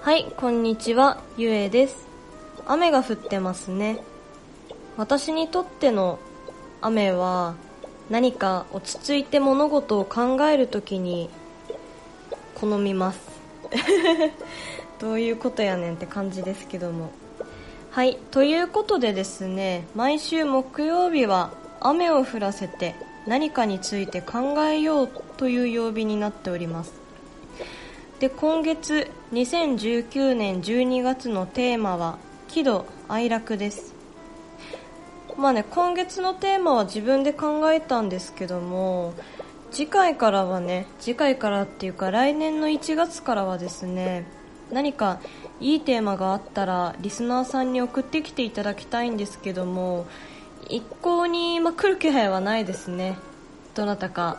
はい、こんにちは、ゆえです。雨が降ってますね。私にとっての雨は、何か落ち着いて物事を考えるときに好みます。どういうことやねんって感じですけども。はい、ということでですね、毎週木曜日は雨を降らせて何かについて考えようという曜日になっております。で、今月2019年12月のテーマは喜怒哀楽です。まあね、今月のテーマは自分で考えたんですけども、次回からっていうか来年の1月からはですね、何かいいテーマがあったらリスナーさんに送ってきていただきたいんですけども、一向に、来る気配はないですね。どなたか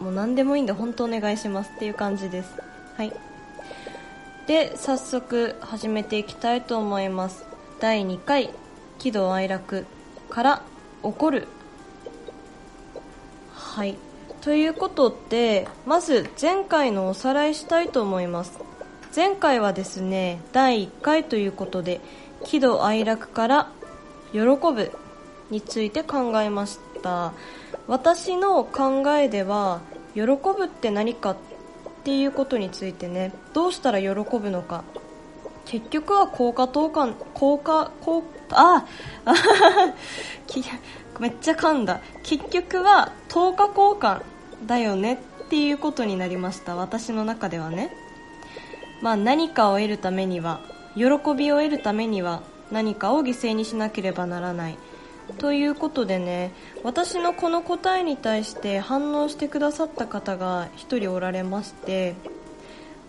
もう何でもいいんで本当お願いしますっていう感じです。はい。で、早速始めていきたいと思います。第2回喜怒哀楽から怒る。はい。ということで、まず前回のおさらいしたいと思います。前回はですね、第1回ということで喜怒哀楽から喜ぶについて考えました。私の考えでは、喜ぶって何かっていうことについてね、どうしたら喜ぶのか。結局は結局は等価交換だよねっていうことになりました。私の中ではね。何かを得るためには、喜びを得るためには何かを犠牲にしなければならない。ということでね、私のこの答えに対して反応してくださった方が一人おられまして、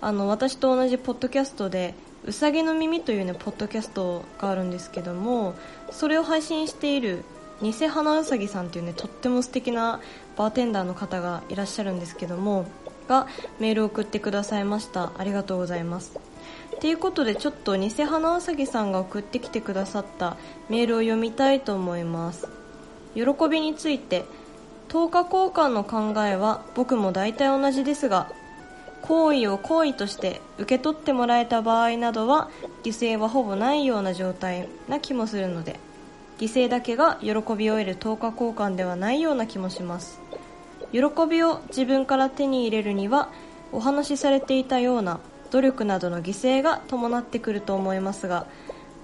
私と同じポッドキャストでうさぎの耳というね、ポッドキャストがあるんですけども、それを配信している偽花うさぎさんというね、とっても素敵なバーテンダーの方がいらっしゃるんですけども、がメールを送ってくださいました。ありがとうございます。ということで、ちょっと偽花うさぎさんが送ってきてくださったメールを読みたいと思います。喜びについて、等価交換の考えは僕も大体同じですが、行為を行為として受け取ってもらえた場合などは犠牲はほぼないような状態な気もするので、犠牲だけが喜びを得る等価交換ではないような気もします。喜びを自分から手に入れるには、お話しされていたような努力などの犠牲が伴ってくると思いますが、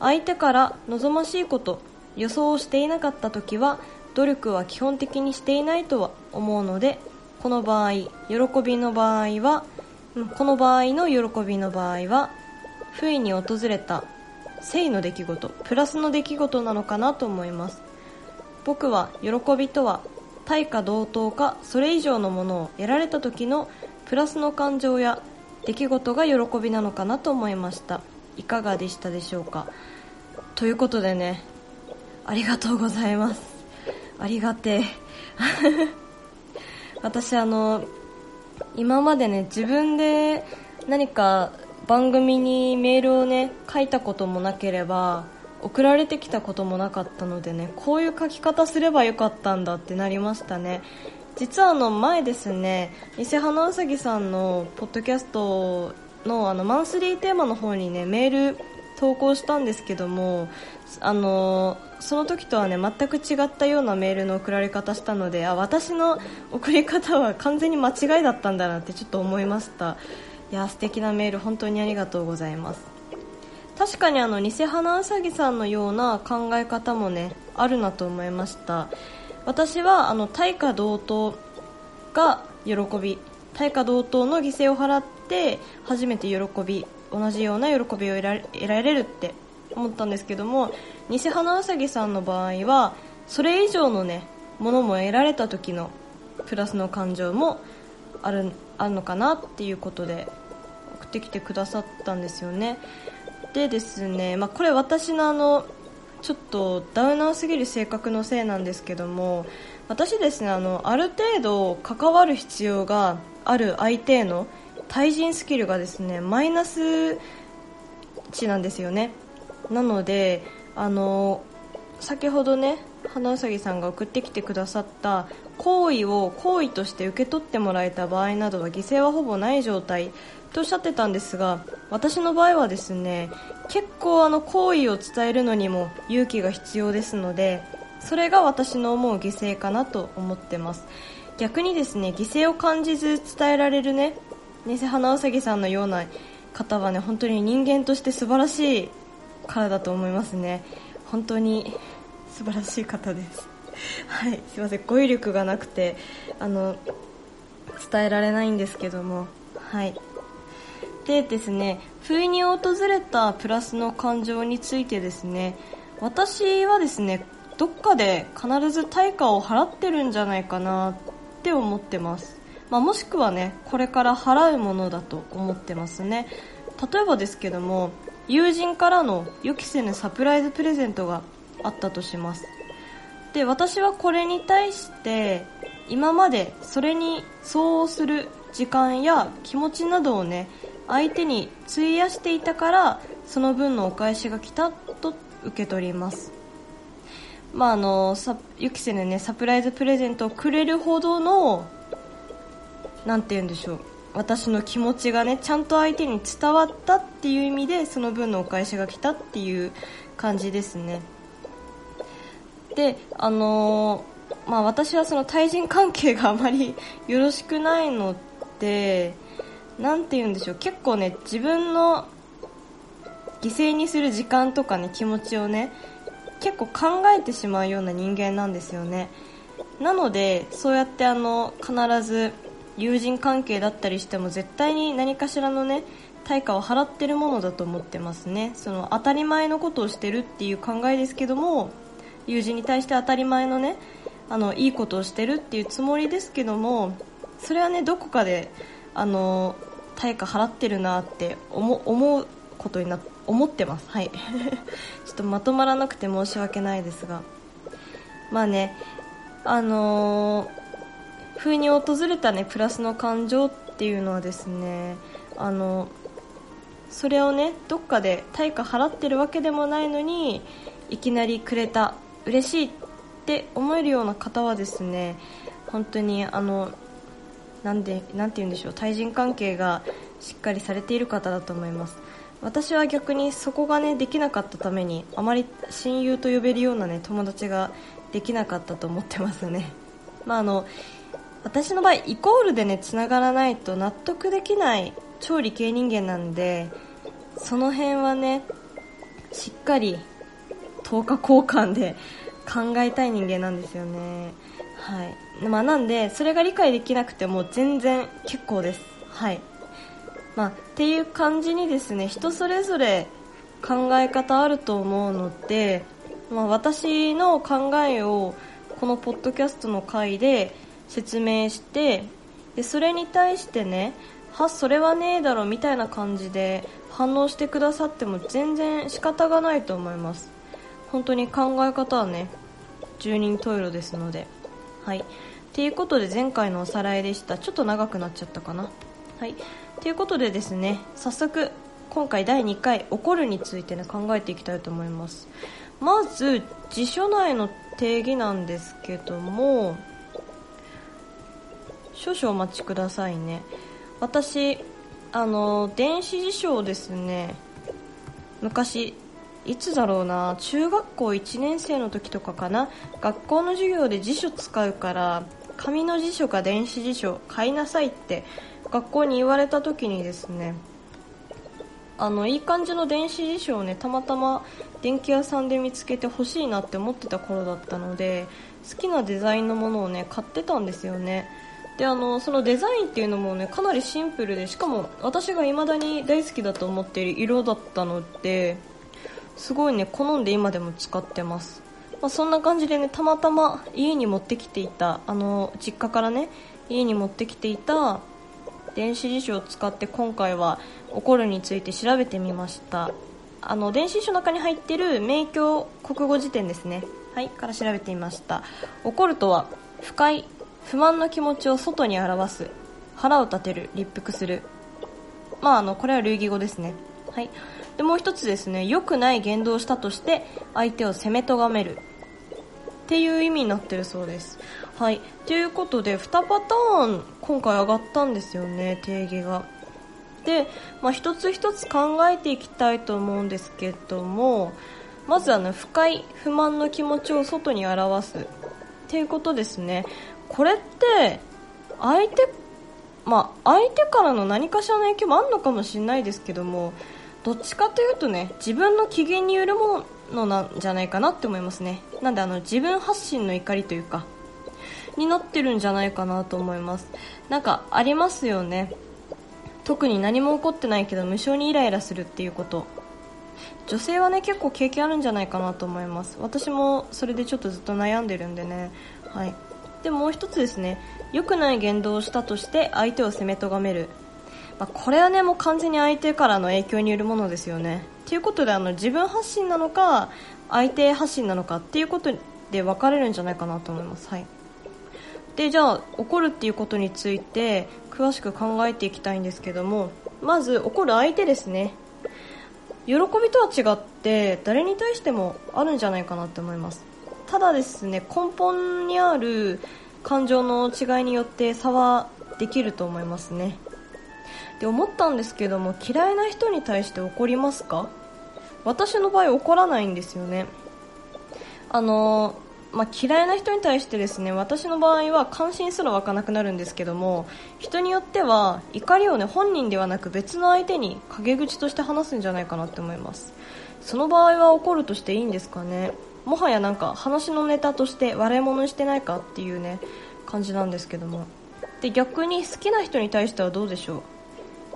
相手から望ましいこと、予想をしていなかったときは努力は基本的にしていないとは思うので、この場合の喜びの場合は不意に訪れた誠意の出来事、プラスの出来事なのかなと思います。僕は喜びとは対価同等かそれ以上のものを得られた時のプラスの感情や出来事が喜びなのかなと思いました。いかがでしたでしょうか。ということでね、ありがとうございます。ありがてえ。私今までね、自分で何か番組にメールをね、書いたこともなければ送られてきたこともなかったのでね、こういう書き方すればよかったんだってなりましたね。実は前ですね、偽花うさぎさんのポッドキャストのマンスリーテーマの方にね、メール投稿したんですけども、その時とはね、全く違ったようなメールの送られ方したので、私の送り方は完全に間違いだったんだなってちょっと思いました。いや、素敵なメール本当にありがとうございます。確かに偽花うさぎさんのような考え方もね、あるなと思いました。私は対価同等が喜び、対価同等の犠牲を払って初めて喜び、同じような喜びを得られるって思ったんですけども、偽花うさぎさんの場合はそれ以上のね、ものも得られた時のプラスの感情もあるのかなっていうことで送ってきてくださったんですよね。でですね、これ私のちょっとダウナーすぎる性格のせいなんですけども、私ですね、ある程度関わる必要がある相手への対人スキルがですね、マイナス値なんですよね。なので先ほどね、花うさぎさんが送ってきてくださった行為を行為として受け取ってもらえた場合などは犠牲はほぼない状態とおっしゃってたんですが、私の場合はですね、結構好意を伝えるのにも勇気が必要ですので、それが私の思う犠牲かなと思ってます。逆にですね、犠牲を感じず伝えられるね、ネセ花うさぎさんのような方はね、本当に人間として素晴らしいからだと思いますね。本当に素晴らしい方ですはい、すいません、語彙力がなくて伝えられないんですけども、はい。でですね、不意に訪れたプラスの感情についてですね、私はですね、どっかで必ず対価を払ってるんじゃないかなって思ってます。もしくはね、これから払うものだと思ってますね。例えばですけども、友人からの予期せぬサプライズプレゼントがあったとします。で、私はこれに対して今までそれに相応する時間や気持ちなどをね、相手に費やしていたから、その分のお返しが来たと受け取ります。予期せぬね、サプライズプレゼントをくれるほどの、なんて言うんでしょう、私の気持ちがね、ちゃんと相手に伝わったっていう意味で、その分のお返しが来たっていう感じですね。で、私はその対人関係があまりよろしくないので、なんて言うんでしょう、結構ね、自分の犠牲にする時間とかね、気持ちをね、結構考えてしまうような人間なんですよね。なので、そうやって必ず友人関係だったりしても、絶対に何かしらのね、対価を払ってるものだと思ってますね。その当たり前のことをしてるっていう考えですけども、友人に対して当たり前のね、いいことをしてるっていうつもりですけども、それはね、どこかで対価払ってるなって思うことに思ってます。はいちょっとまとまらなくて申し訳ないですが、不意に訪れたね、プラスの感情っていうのはですね、それをね、どっかで対価払ってるわけでもないのに、いきなりくれた、嬉しいって思えるような方はですね、本当になんて言うんでしょう、対人関係がしっかりされている方だと思います。私は逆にそこがね、できなかったために、あまり親友と呼べるようなね、友達ができなかったと思ってますね。私の場合、イコールでね、つながらないと納得できない超理系人間なんで、その辺はね、しっかり等価交換で考えたい人間なんですよね。はい。なんで、それが理解できなくても全然結構です。はい。っていう感じにですね、人それぞれ考え方あると思うので、私の考えをこのポッドキャストの回で説明して、で、それに対してね、は、それはねえだろみたいな感じで反応してくださっても全然仕方がないと思います。本当に考え方はね、十人十色ですので。はい。ということで、前回のおさらいでした。ちょっと長くなっちゃったかな。はい。ということでですね、早速今回第2回怒るについてね、考えていきたいと思います。まず辞書内の定義なんですけども、少々お待ちくださいね。私、電子辞書をですね、昔、いつだろうな、中学校1年生の時とかかな、学校の授業で辞書使うから、紙の辞書か電子辞書買いなさいって学校に言われた時にですね、いい感じの電子辞書をね、たまたま電気屋さんで見つけて欲しいなって思ってた頃だったので、好きなデザインのものをね、買ってたんですよね。で、そのデザインっていうのもね、かなりシンプルで、しかも私が未だに大好きだと思っている色だったので、すごいね、好んで今でも使ってます。そんな感じでね、たまたま家に持ってきていた、実家からね、家に持ってきていた電子辞書を使って、今回は怒るについて調べてみました。電子辞書の中に入っている名教国語辞典ですね、はい、から調べてみました。怒るとは、不快、不満の気持ちを外に表す、腹を立てる、立腹する。これは類義語ですね。はい。で、もう一つですね、良くない言動をしたとして相手を責めとがめるっていう意味になってるそうです。はい。ということで、2パターン今回上がったんですよね、定義が。て、一つ一つ考えていきたいと思うんですけども、まず不快不満の気持ちを外に表すっていうことですね。これって相手からの何かしらの影響もあるのかもしれないですけども、どっちかというとね、自分の機嫌によるものなんじゃないかなって思いますね。なんで自分発信の怒りというかになってるんじゃないかなと思います。なんかありますよね、特に何も起こってないけど無性にイライラするっていうこと、女性はね結構経験あるんじゃないかなと思います。私もそれでちょっとずっと悩んでるんでね、はい。でもう一つですね、良くない言動をしたとして相手を責めとがめる、これはねもう完全に相手からの影響によるものですよね。ということで自分発信なのか相手発信なのかっていうことで分かれるんじゃないかなと思います。はい。で、じゃあ怒るっていうことについて詳しく考えていきたいんですけども、まず怒る相手ですね。喜びとは違って誰に対してもあるんじゃないかなと思います。ただですね、根本にある感情の違いによって差はできると思いますね。で、思ったんですけども、嫌いな人に対して怒りますか？私の場合怒らないんですよね。嫌いな人に対してですね、私の場合は関心すら湧かなくなるんですけども、人によっては怒りをね、本人ではなく別の相手に陰口として話すんじゃないかなって思います。その場合は怒るとしていいんですかね。もはやなんか話のネタとして笑い物にしてないかっていうね感じなんですけども。で、逆に好きな人に対してはどうでしょう。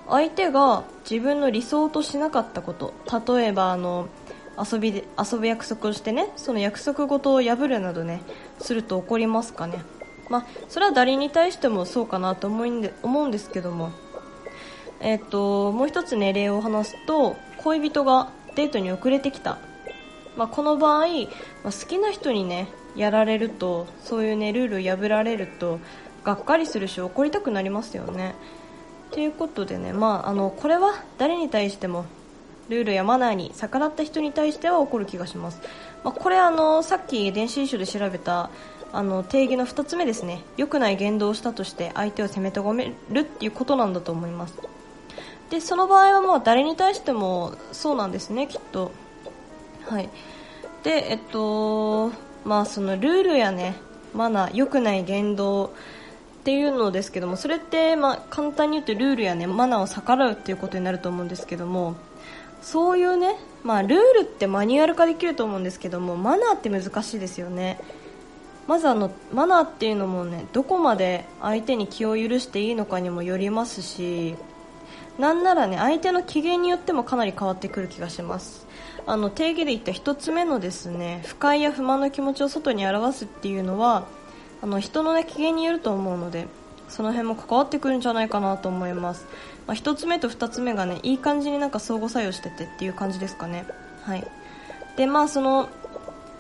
相手が自分の理想としなかったこと、例えば遊ぶ約束をしてね、その約束事を破るなどねすると怒りますかね。それは誰に対してもそうかなと思うんですけども、もう一つね例を話すと、恋人がデートに遅れてきた、この場合、好きな人にねやられると、そういうねルールを破られるとがっかりするし怒りたくなりますよね。ということでね、これは誰に対してもルールやマナーに逆らった人に対しては怒る気がします。これさっき電子書で調べた定義の2つ目ですね。良くない言動をしたとして相手を責めとがめるっていうことなんだと思います。で、その場合は誰に対してもそうなんですね、きっと。はい。で、そのルールやねマナー、良くない言動っていうのですけども、それって簡単に言うとルールやねマナーを逆らうっていうことになると思うんですけども、そういうねルールってマニュアル化できると思うんですけども、マナーって難しいですよね。まずマナーっていうのもね、どこまで相手に気を許していいのかにもよりますし、なんならね相手の機嫌によってもかなり変わってくる気がします。定義で言った一つ目のですね、不快や不満の気持ちを外に表すっていうのは人の、機嫌によると思うので、その辺も関わってくるんじゃないかなと思います。一つ目と二つ目がねいい感じになんか相互作用しててっていう感じですかね。はい。で、その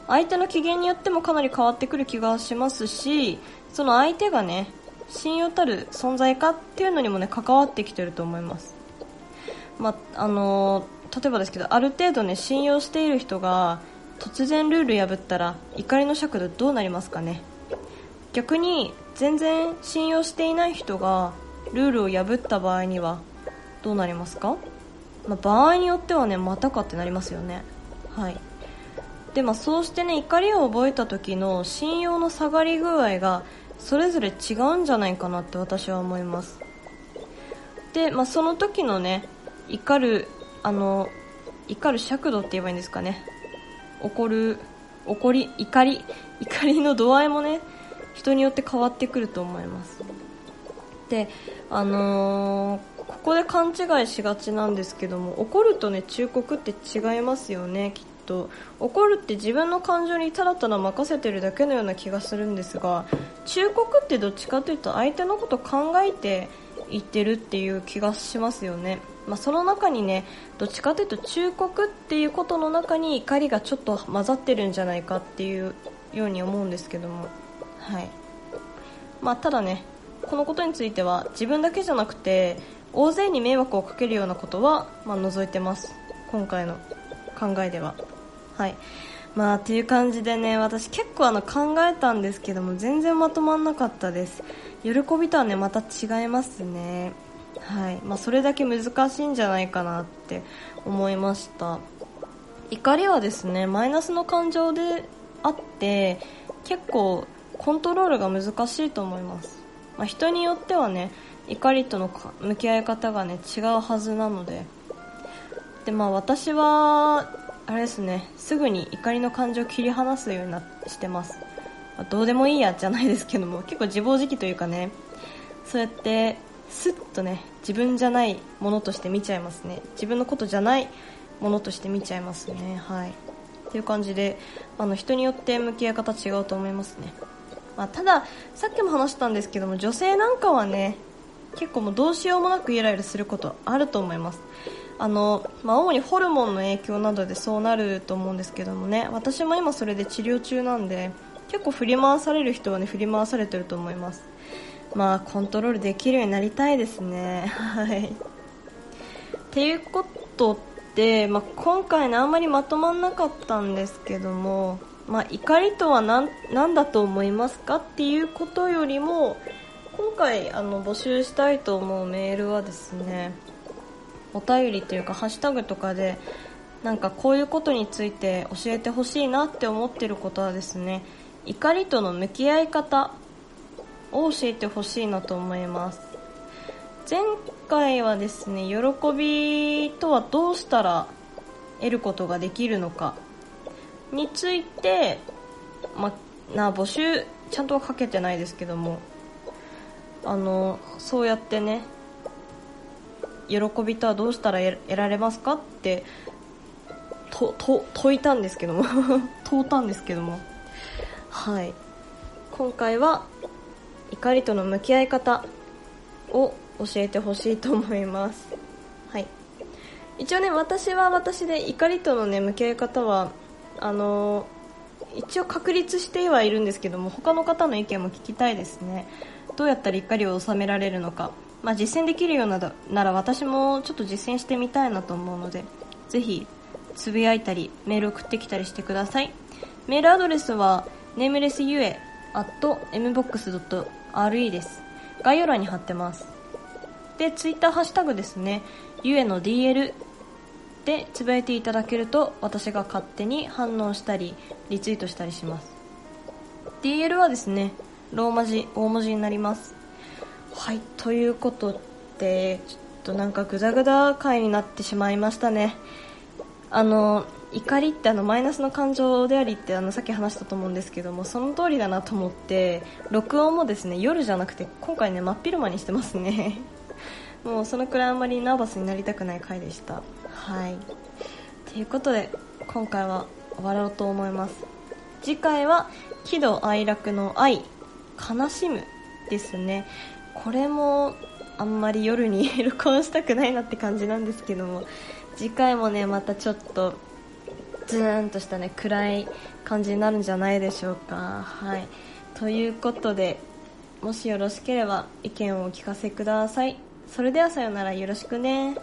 相手の機嫌によってもかなり変わってくる気がしますし、その相手がね信用たる存在かっていうのにもね関わってきてると思います。例えばですけど、ある程度ね信用している人が突然ルール破ったら怒りの尺度どうなりますかね。逆に全然信用していない人がルールを破った場合にはどうなりますか？場合によってはねまたかってなりますよね。はい。で、そうしてね怒りを覚えた時の信用の下がり具合がそれぞれ違うんじゃないかなって私は思います。で、その時のね怒る尺度って言えばいいんですかね、怒りの度合いもね人によって変わってくると思います。で、ここで勘違いしがちなんですけども、怒るとね忠告って違いますよね、きっと。怒るって自分の感情にただただ任せてるだけのような気がするんですが、忠告ってどっちかというと相手のことを考えて言ってるっていう気がしますよね。その中にねどっちかというと忠告っていうことの中に怒りがちょっと混ざってるんじゃないかっていうように思うんですけども、はい。ただねこのことについては自分だけじゃなくて大勢に迷惑をかけるようなことは除いてます、今回の考えでは。はい。っていう感じでね、私結構考えたんですけども全然まとまんなかったです。喜びとはねまた違いますね。はい、まあ、それだけ難しいんじゃないかなって思いました。怒りはですね、マイナスの感情であって結構コントロールが難しいと思います。まあ、人によってはね、怒りとの向き合い方がね違うはずなので、で、まあ、私はあれですね、すぐに怒りの感情を切り離すようにしてます。まあ、どうでもいいやじゃないですけども、結構自暴自棄というかね、そうやってスッとね、自分じゃないものとして見ちゃいますね。自分のことじゃないものとして見ちゃいますね。はい、っていう感じで、人によって向き合い方違うと思いますね。まあ、たださっきも話したんですけども、女性なんかはね結構もうどうしようもなくイライラすることあると思います。まあ、主にホルモンの影響などでそうなると思うんですけどもね、私も今それで治療中なんで、結構振り回される人はね振り回されてると思います。まあ、コントロールできるようになりたいですね。はい。っていうことで、まあ、今回ねあんまりまとまんなかったんですけども、まあ、怒りとは何だと思いますかっていうことよりも、今回募集したいと思うメールはですね、お便りというかハッシュタグとかでなんかこういうことについて教えてほしいなって思ってることはですね、怒りとの向き合い方を教えてほしいなと思います。前回はですね、喜びとはどうしたら得ることができるのかについて、募集ちゃんとはかけてないですけども、そうやってね、喜びとはどうしたら得られますかって問いたんですけども問うたんですけども、はい、今回は怒りとの向き合い方を教えてほしいと思います。はい、一応ね、私は私で怒りとのね向き合い方は一応確立してはいるんですけども、他の方の意見も聞きたいですね。どうやったら怒りを収められるのか、まあ、実践できるようなら私もちょっと実践してみたいなと思うので、ぜひつぶやいたりメール送ってきたりしてください。メールアドレスは namelessyue@mbox.re です。概要欄に貼ってます。で、ツイッターハッシュタグですね、ゆえの DL でつぶやいていただけると、私が勝手に反応したりリツイートしたりします。 DL はですねローマ字大文字になります。はい、ということで、ちょっとなんかグダグダ回になってしまいましたね。怒りってマイナスの感情でありってさっき話したと思うんですけども、その通りだなと思って、録音もですね夜じゃなくて今回ね真っ昼間にしてますねもうそのくらいあんまりナーバスになりたくない回でした。はい、ということで今回は終わろうと思います。次回は喜怒哀楽の愛、悲しむですね。これもあんまり夜に録音したくないなって感じなんですけども、次回もねまたちょっとズーンとしたね暗い感じになるんじゃないでしょうか。はい、ということで、もしよろしければ意見をお聞かせください。それではさよなら、よろしくね。